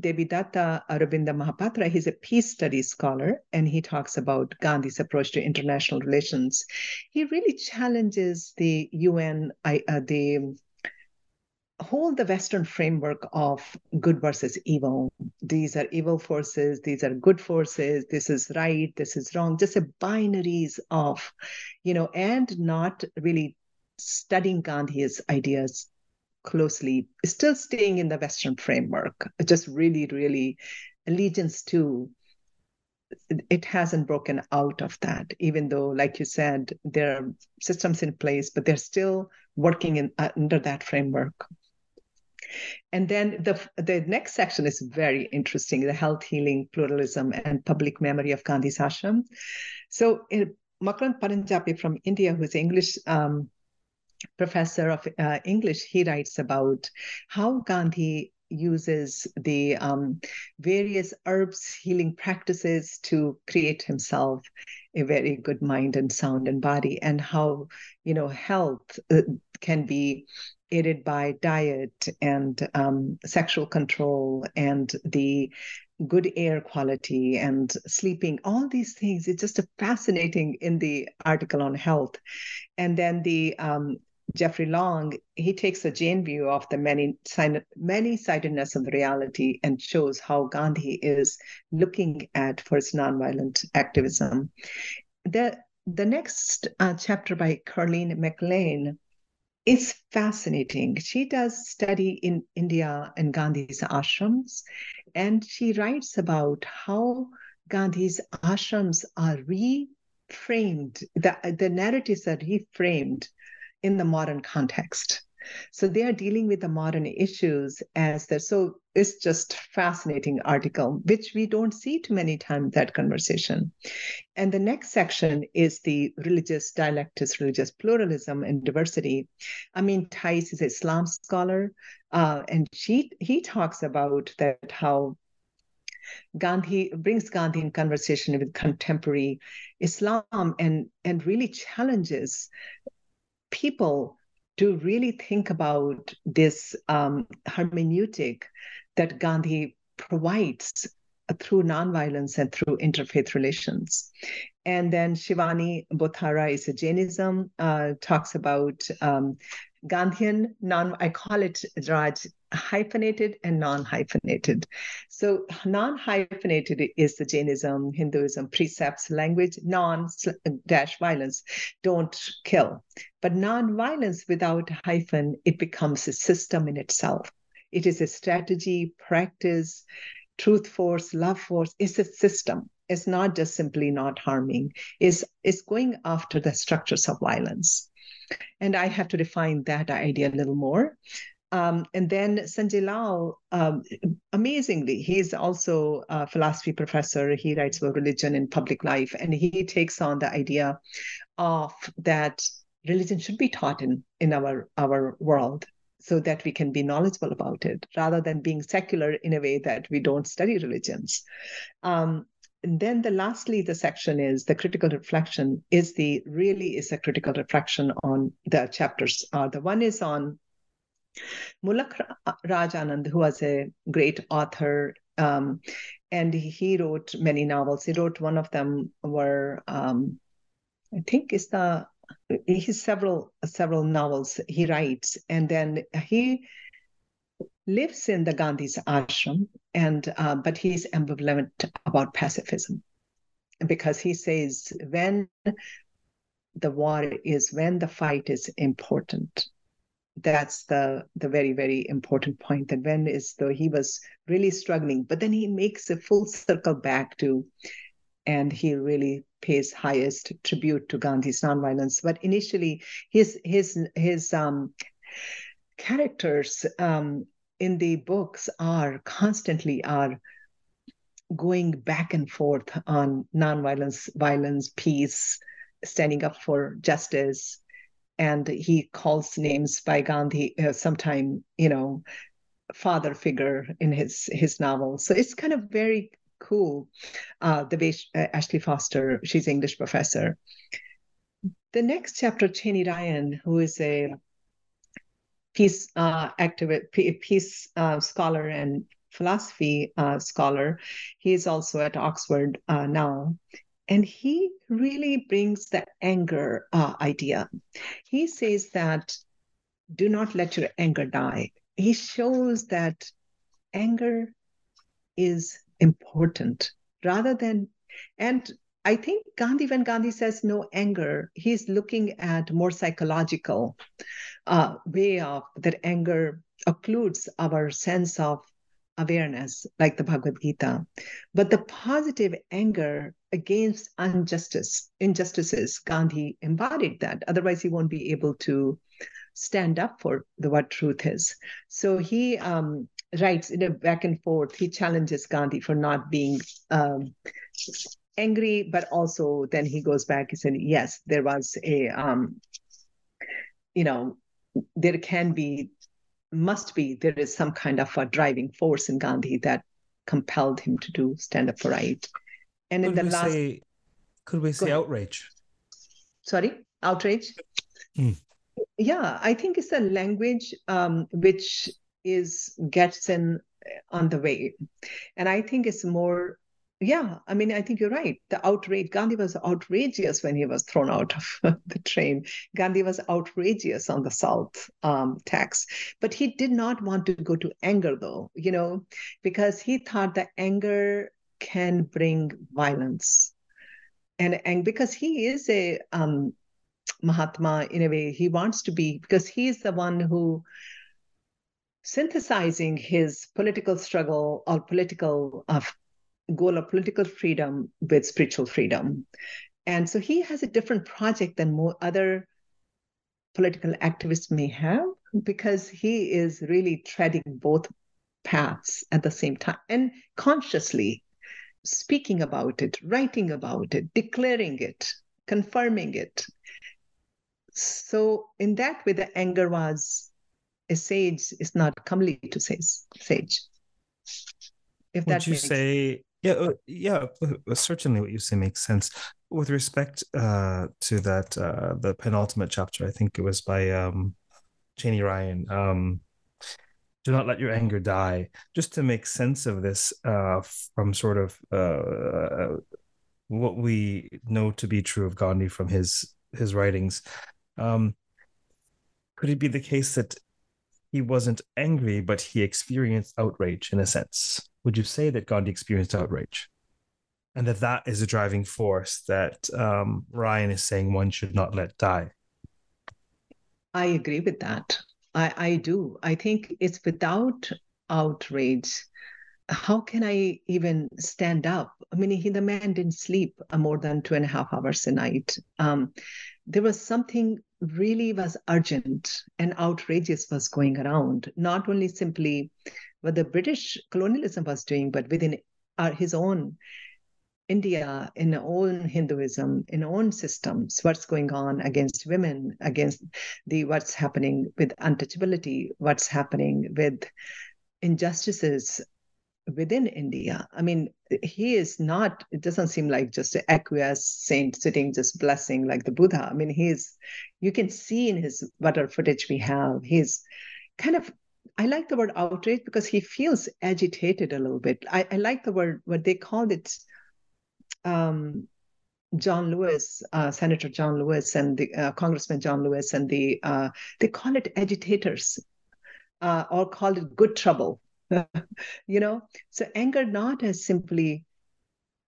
Devidatta Arobinda Mahapatra, he's a peace studies scholar, and he talks about Gandhi's approach to international relations. He really challenges the U N, I, uh, the hold the Western framework of good versus evil. These are evil forces. These are good forces. This is right. This is wrong. Just a binaries of, you know, and not really studying Gandhi's ideas closely, still staying in the Western framework. Just really, really allegiance to, it hasn't broken out of that, even though, like you said, there are systems in place, but they're still working in uh, under that framework. And then the, the next section is very interesting, the health, healing, pluralism, and public memory of Gandhi's ashram. So Makarand Paranjape from India, who's English um, professor of uh, English, he writes about how Gandhi uses the um, various herbs, healing practices to create himself a very good mind and sound and body, and how, you know, health uh, can be aided by diet and um, sexual control and the good air quality and sleeping, all these things. It's just a fascinating in the article on health. And then the um, Jeffrey Long, he takes a Jain view of the many many-sidedness of the reality and shows how Gandhi is looking at for his nonviolent activism. The, the next uh, chapter by Carleen MacLean is fascinating. She does study in India and Gandhi's ashrams, and she writes about how Gandhi's ashrams are reframed, the, the narratives are reframed in the modern context. So they are dealing with the modern issues as they're, so it's just fascinating article, which we don't see too many times, that conversation. And the next section is the religious dialectics, religious pluralism and diversity. I mean, Thais is an Islam scholar, uh, and she he talks about that, how Gandhi brings Gandhi in conversation with contemporary Islam and, and really challenges people to really think about this um, hermeneutic that Gandhi provides through nonviolence and through interfaith relations. And then Shivani Bothara is a Jainism, uh, talks about um, Gandhian, non, I call it, Raj, hyphenated and non-hyphenated. So non-hyphenated is the Jainism, Hinduism, precepts, language, non-violence, don't kill. But non-violence without hyphen, it becomes a system in itself. It is a strategy, practice, truth force, love force. It's a system. It's not just simply not harming. It's, it's going after the structures of violence. And I have to define that idea a little more. Um, and then Sanjay Lal, um, amazingly, he's also a philosophy professor. He writes about religion and public life, and he takes on the idea of that religion should be taught in, in our, our world so that we can be knowledgeable about it, rather than being secular in a way that we don't study religions. Um, And then the lastly, the section is the critical reflection is the really is a critical reflection on the chapters. Uh, the one is on Mulak Raj Anand, who was a great author, um, and he wrote many novels. He wrote one of them were, um, I think it's the, he's several, several novels he writes. And then he lives in the Gandhi's ashram, and uh, but he's ambivalent about pacifism, because he says when the war is, when the fight is important, that's the, the very, very important point. That when is, though he was really struggling, but then he makes a full circle back to, and he really pays highest tribute to Gandhi's nonviolence. But initially, his his his um, characters um, in the books are constantly are going back and forth on nonviolence, violence, peace, standing up for justice. And he calls names by Gandhi, uh, sometime, you know, father figure in his, his novel. So it's kind of very cool. Uh, the way uh, Ashley Foster, she's an English professor. The next chapter, Cheney Ryan, who is a peace uh, activist, peace uh, scholar and philosophy uh, scholar. He is also at Oxford uh, now. And he really brings the anger uh, idea. He says that do not let your anger die. He shows that anger is important rather than, and I think Gandhi, when Gandhi says no anger, he's looking at more psychological uh, way of that anger occludes our sense of awareness, like the Bhagavad Gita. But the positive anger against injustice, injustices, Gandhi embodied that. Otherwise, he won't be able to stand up for the what truth is. So he um, writes in a back and forth. He challenges Gandhi for not being Um, angry, but also then he goes back and said, yes, there was a, um, you know, there can be, must be, there is some kind of a driving force in Gandhi that compelled him to do stand up for right. And could in the we last, say, could we say outrage? Sorry, outrage. Hmm. Yeah, I think it's a language um, which is gets in on the way, and I think it's more. Yeah, I mean, I think you're right. The outrage, Gandhi was outrageous when he was thrown out of the train. Gandhi was outrageous on the South um, tax. But he did not want to go to anger, though, you know, because he thought that anger can bring violence. And, and because he is a um, Mahatma, in a way, he wants to be, because he's the one who synthesizing his political struggle or political uh, goal of political freedom with spiritual freedom. And so he has a different project than more other political activists may have, because he is really treading both paths at the same time and consciously speaking about it, writing about it, declaring it, confirming it. So in that way, the anger was a sage is not comely to sage. Sage. If that Would you makes... say Yeah, yeah, certainly what you say makes sense. With respect uh, to that, uh, the penultimate chapter, I think it was by um, Cheney Ryan, um, do not let your anger die. Just to make sense of this uh, from sort of uh, what we know to be true of Gandhi from his his writings, um, could it be the case that he wasn't angry, but he experienced outrage in a sense? Would you say that Gandhi experienced outrage, and that that is a driving force that um, Ryan is saying one should not let die? I agree with that. I, I do. I think it's without outrage, how can I even stand up? I mean, he, the man didn't sleep more than two and a half hours a night. Um, there was something really was urgent and outrageous was going around, not only simply what the British colonialism was doing, but within our, his own India, in our own Hinduism, in our own systems, what's going on against women, against the what's happening with untouchability, what's happening with injustices within India. I mean, he is not, it doesn't seem like just an acquiesce saint sitting, just blessing like the Buddha. I mean, he is, you can see in his, whatever footage we have, he's kind of, I like the word outrage because he feels agitated a little bit. I, I like the word, what they called it, Um, John Lewis, uh, Senator John Lewis and the uh, Congressman John Lewis and the, uh, they call it agitators uh, or call it good trouble, you know? So anger not as simply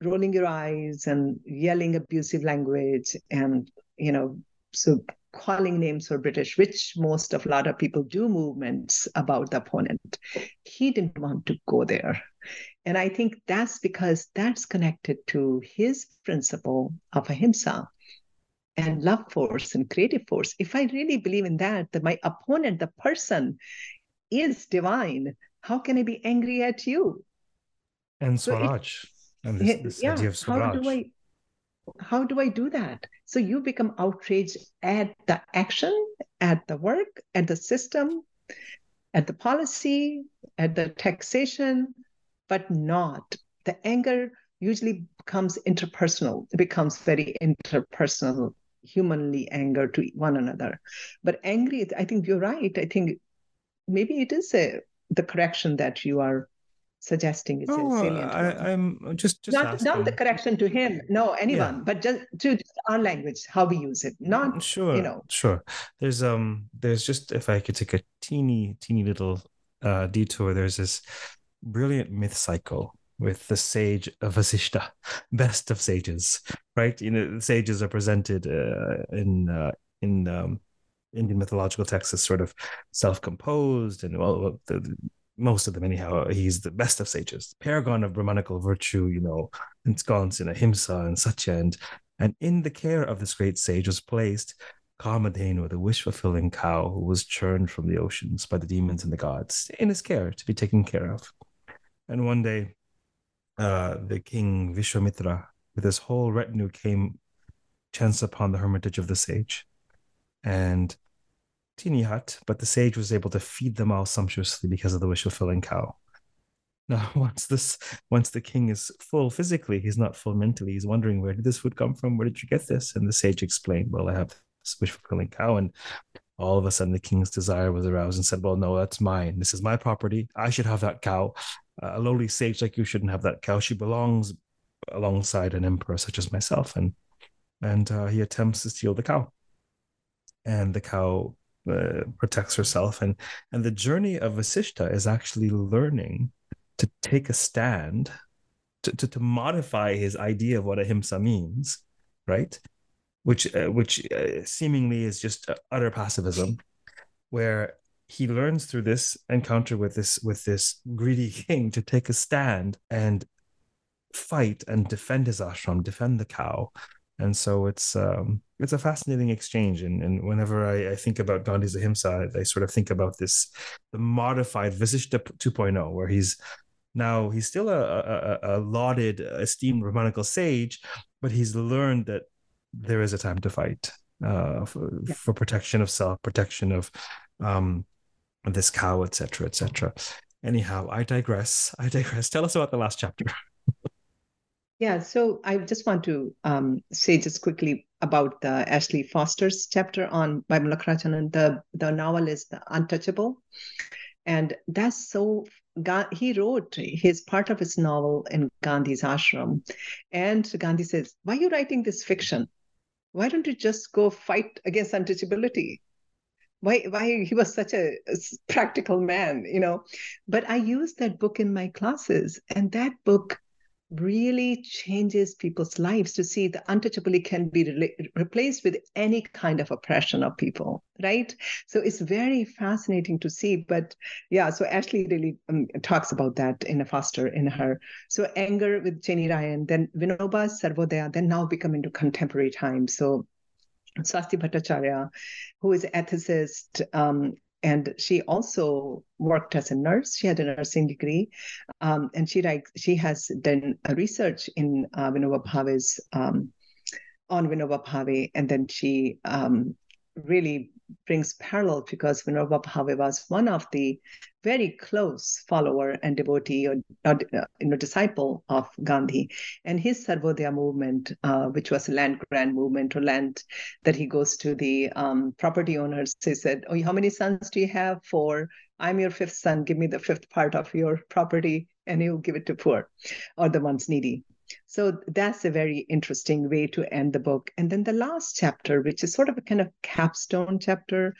rolling your eyes and yelling abusive language and, you know, so calling names for British, which most of a lot of people do movements about the opponent. He didn't want to go there. And I think that's because that's connected to his principle of ahimsa and love force and creative force. If I really believe in that, that my opponent, the person, is divine, how can I be angry at you? And Swaraj, so it, and this, this yeah, idea of Swaraj. How do I, how do I do that? So you become outraged at the action, at the work, at the system, at the policy, at the taxation, but not the anger usually becomes interpersonal. It becomes very interpersonal, humanly anger to one another. But angry, I think you're right. I think maybe it is a, the correction that you are suggesting is oh, salient. I, I'm just, just not, not the correction to him, no, anyone, yeah. But just to just our language, how we use it. Not sure, you know, sure. There's um, there's just if I could take a teeny, teeny little uh, detour. There's this brilliant myth cycle with the sage of Vasishta, best of sages, right? You know, sages are presented uh, in uh, in um, Indian mythological texts as sort of self-composed and well, the, the most of them, anyhow, he's the best of sages, paragon of Brahmanical virtue, you know, ensconced in ahimsa and satya. And, and in the care of this great sage was placed Kamadhenu, the wish-fulfilling cow who was churned from the oceans by the demons and the gods, in his care, to be taken care of. And one day, uh, the king Vishwamitra, with his whole retinue, came chance upon the hermitage of the sage. And teeny hut, but the sage was able to feed them all sumptuously because of the wish-fulfilling cow. Now, once this, once the king is full physically, he's not full mentally. He's wondering, where did this food come from? Where did you get this? And the sage explained, well, I have this wish-fulfilling cow. And all of a sudden, the king's desire was aroused and said, well, no, that's mine. This is my property. I should have that cow. Uh, a lowly sage like you shouldn't have that cow. She belongs alongside an emperor such as myself. And, and uh, he attempts to steal the cow. And the cow Uh, protects herself, and and the journey of Vasishta is actually learning to take a stand, to to, to modify his idea of what ahimsa means, right? Which uh, which uh, seemingly is just utter pacifism, where he learns through this encounter with this with this greedy king to take a stand and fight and defend his ashram, defend the cow. And so it's um, it's a fascinating exchange. And, and whenever I, I think about Gandhi's ahimsa, I, I sort of think about this, the modified Vasishta two point oh, where he's now, he's still a, a, a lauded, esteemed Brahmanical sage, but he's learned that there is a time to fight uh, for, yeah. for protection of self, protection of um, this cow, et cetera, et cetera. Anyhow, I digress. I digress. Tell us about the last chapter. Yeah, so I just want to um, say just quickly about the Ashley Foster's chapter on by Mulakratanan. The, the novel is The Untouchable. And that's so, he wrote his part of his novel in Gandhi's ashram. And Gandhi says, why are you writing this fiction? Why don't you just go fight against untouchability? Why, why he was such a, a practical man, you know? But I use that book in my classes, and that book really changes people's lives to see the untouchability can be re- replaced with any kind of oppression of people, right? So it's very fascinating to see. But yeah, so Ashley really um, talks about that in a Foster, in her. So Anger with Cheney Ryan, then Vinoba, Sarvodaya, then now we come into contemporary time. So Swasti Bhattacharya, who is an ethicist, um, and she also worked as a nurse. She had a nursing degree. Um, and she like, she has done a research in uh, Vinoba Bhave's, um, on Vinoba Bhave. And then she um, really brings parallel, because Vinoba Bhave was one of the very close follower and devotee or, or you know, disciple of Gandhi. And his Sarvodaya movement, uh, which was a land grant movement, or land that he goes to the um, property owners. He said, oh, how many sons do you have? Four. I'm your fifth son. Give me the fifth part of your property and you give it to poor or the ones needy. So that's a very interesting way to end the book. And then the last chapter, which is sort of a kind of capstone chapter,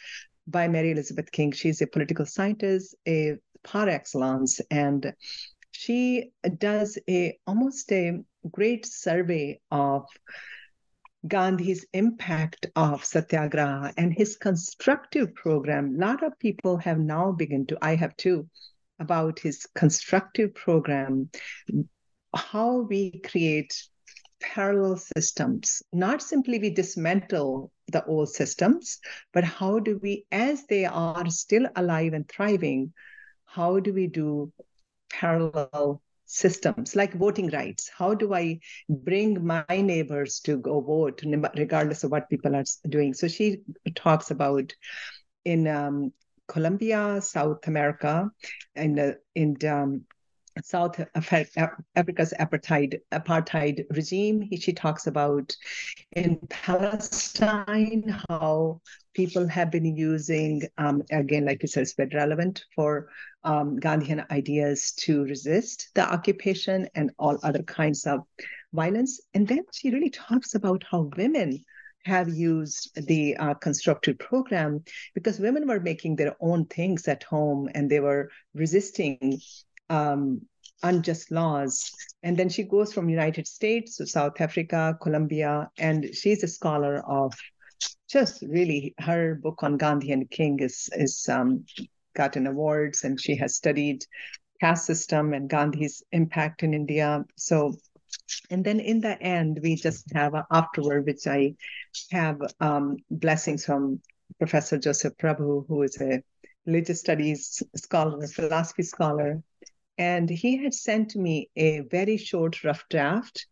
by Mary Elizabeth King. She's a political scientist, a par excellence, and she does a almost a great survey of Gandhi's impact of Satyagraha and his constructive program. A lot of people have now begun to, I have too, about his constructive program, how we create parallel systems. Not simply we dismantle the old systems, but how do we, as they are still alive and thriving, how do we do parallel systems like voting rights? How do I bring my neighbors to go vote regardless of what people are doing? So she talks about in um, Colombia, South America, and uh, in um, South Africa's apartheid, apartheid regime. He, she talks about in Palestine, how people have been using, um, again, like you said, it's very relevant for um, Gandhian ideas to resist the occupation and all other kinds of violence. And then she really talks about how women have used the uh, constructive program, because women were making their own things at home and they were resisting Um, unjust laws. And then she goes from United States to South Africa, Colombia, and she's a scholar of just really, her book on Gandhi and King is, is um, gotten awards, and she has studied caste system and Gandhi's impact in India. So, and then in the end, we just have a afterword, which I have um, blessings from Professor Joseph Prabhu, who is a religious studies scholar, philosophy scholar. And he had sent me a very short rough draft,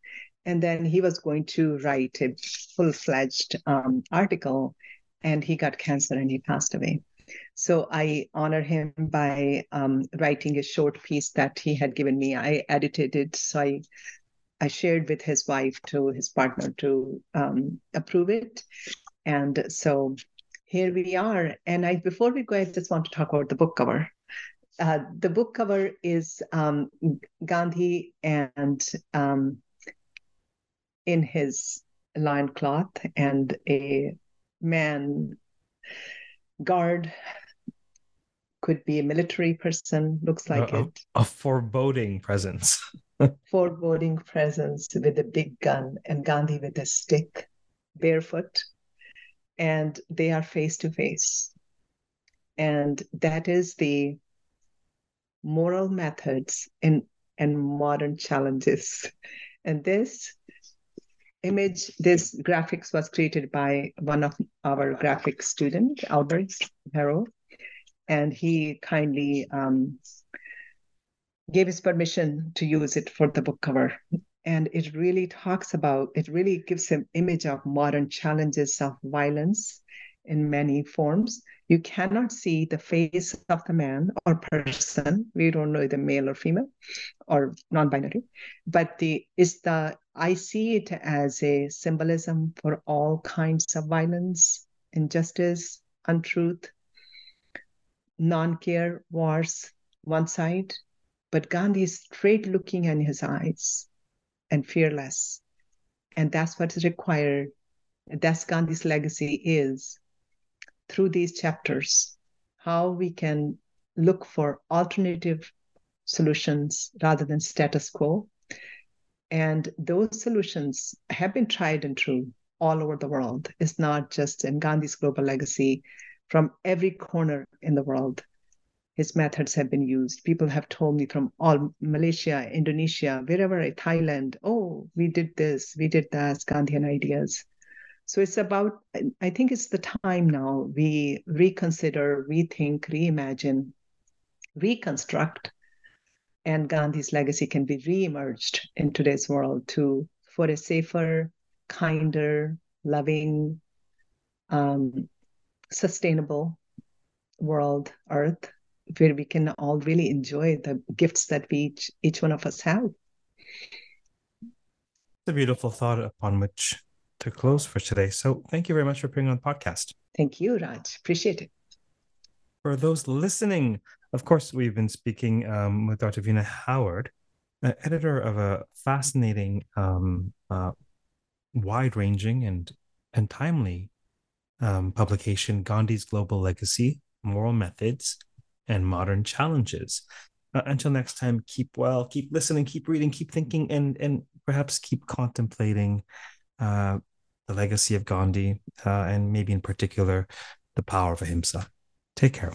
and then he was going to write a full-fledged um, article, and he got cancer and he passed away. So I honor him by um, writing a short piece that he had given me. I edited it, so I, I shared with his wife, to his partner, to um, approve it. And so here we are. And I, before we go, I just want to talk about the book cover. Uh, the book cover is um, Gandhi and um, in his loincloth, and a man guard, could be a military person, looks like Uh-oh. it. A foreboding presence. Foreboding presence with a big gun, and Gandhi with a stick, barefoot, and they are face to face. And that is the Moral Methods in, and Modern Challenges. And this image, this graphics was created by one of our graphic students, Albert Harrow, and he kindly um, gave his permission to use it for the book cover. And it really talks about, it really gives an image of modern challenges of violence in many forms. You cannot see the face of the man or person. We don't know the male or female or non-binary, but the is the I see it as a symbolism for all kinds of violence, injustice, untruth, non-care, wars, one side. But Gandhi is straight looking in his eyes and fearless. And that's what is required. That's Gandhi's legacy, is through these chapters, how we can look for alternative solutions rather than status quo. And those solutions have been tried and true all over the world. It's not just in Gandhi's global legacy. From every corner in the world, his methods have been used. People have told me from all Malaysia, Indonesia, wherever, Thailand, oh, we did this, we did that, Gandhian ideas. So it's about, I think it's the time now we reconsider, rethink, reimagine, reconstruct, and Gandhi's legacy can be reemerged in today's world to for a safer, kinder, loving, um, sustainable world, Earth, where we can all really enjoy the gifts that we each, each one of us have. It's a beautiful thought upon which to close for today. So thank you very much for appearing on the podcast. Thank you, Raj. Appreciate it. For those listening, of course, we've been speaking um, with Doctor Veena Howard, uh, editor of a fascinating, um, uh, wide-ranging and, and timely um, publication, Gandhi's Global Legacy, Moral Methods and Modern Challenges. Uh, until next time, keep well, keep listening, keep reading, keep thinking, and, and perhaps keep contemplating uh, the legacy of Gandhi, uh, and maybe in particular, the power of Ahimsa. Take care.